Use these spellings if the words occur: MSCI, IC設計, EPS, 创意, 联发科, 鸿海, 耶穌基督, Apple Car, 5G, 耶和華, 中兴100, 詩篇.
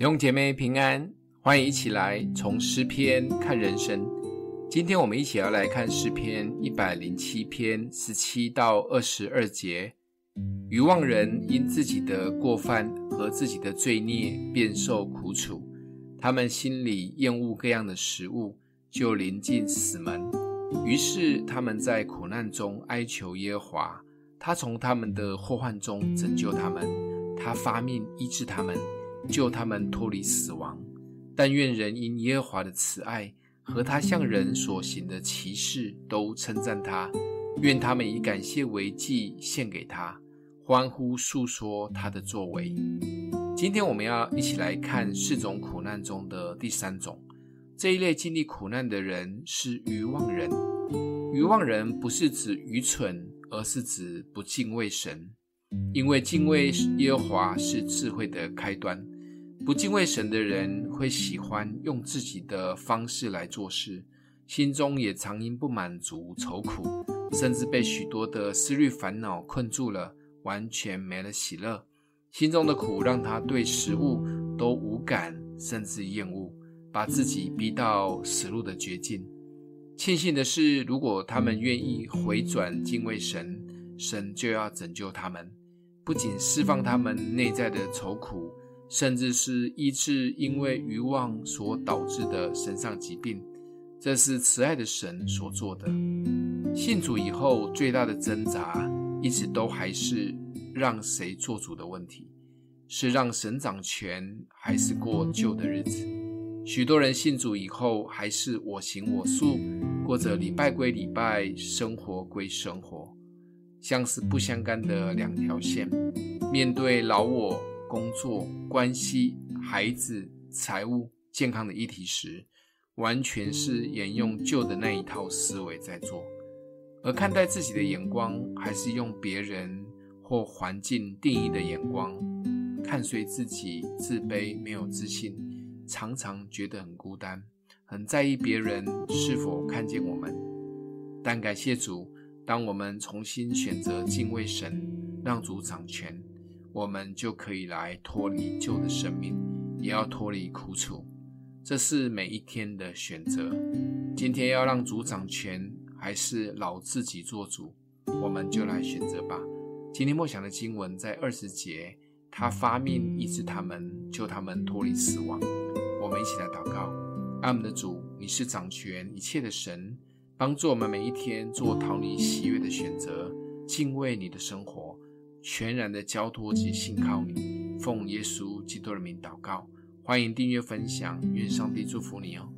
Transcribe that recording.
弟兄姐妹平安，欢迎一起来从诗篇看人生。今天我们一起要来看诗篇107篇17到22节。愚妄人因自己的过犯和自己的罪孽便受苦楚，他们心里厌恶各样的食物，就临近死门。于是他们在苦难中哀求耶和华，他从他们的祸患中拯救他们，他发命医治他们，救他们脱离死亡。但愿人因耶和华的慈爱和他向人所行的奇事都称赞他，愿他们以感谢为祭献给他，欢呼述说他的作为。今天我们要一起来看4种苦难中的第3种。这一类经历苦难的人是愚妄人。愚妄人不是指愚蠢，而是指不敬畏神，因为敬畏耶和华是智慧的开端。不敬畏神的人会喜欢用自己的方式来做事，心中也常因不满足愁苦，甚至被许多的思虑烦恼困住了，完全没了喜乐。心中的苦让他对食物都无感，甚至厌恶，把自己逼到死路的绝境。庆幸的是，如果他们愿意回转敬畏神，神就要拯救他们，不仅释放他们内在的愁苦，甚至是医治因为愚妄所导致的身上疾病。这是慈爱的神所做的。信主以后最大的挣扎，一直都还是让谁做主的问题，是让神掌权，还是过旧的日子。许多人信主以后还是我行我素，过着礼拜归礼拜，生活归生活，像是不相干的2条线。面对老我、工作、关系、孩子、财务、健康的议题时，完全是沿用旧的那一套思维在做，而看待自己的眼光还是用别人或环境定义的眼光，看随自己自卑，没有自信，常常觉得很孤单，很在意别人是否看见我们。但感谢主，当我们重新选择敬畏神，让主掌权，我们就可以来脱离旧的生命，也要脱离苦楚。这是每一天的选择。今天要让主掌权，还是老自己做主？我们就来选择吧。今天默想的经文在20节，他发命医治他们，救他们脱离死亡。我们一起来祷告。爱我们的主，你是掌权一切的神，帮助我们每一天做讨你喜悦的选择，敬畏你的生活，全然的交托及信靠你。奉耶稣基督的名祷告。欢迎订阅分享，愿上帝祝福你哦。